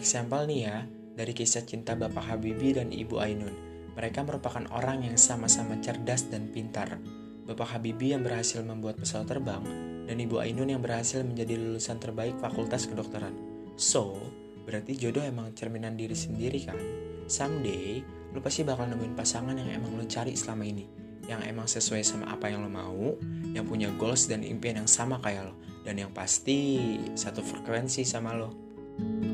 eksempel nih ya, dari kisah cinta Bapak Habibie dan Ibu Ainun. Mereka merupakan orang yang sama-sama cerdas dan pintar. Bapak Habibie yang berhasil membuat pesawat terbang, dan Ibu Ainun yang berhasil menjadi lulusan terbaik Fakultas Kedokteran. So, berarti jodoh emang cerminan diri sendiri kan? Someday, lu pasti bakal nemuin pasangan yang emang lu cari selama ini, yang emang sesuai sama apa yang lu mau, yang punya goals dan impian yang sama kayak lo, dan yang pasti satu frekuensi sama lo.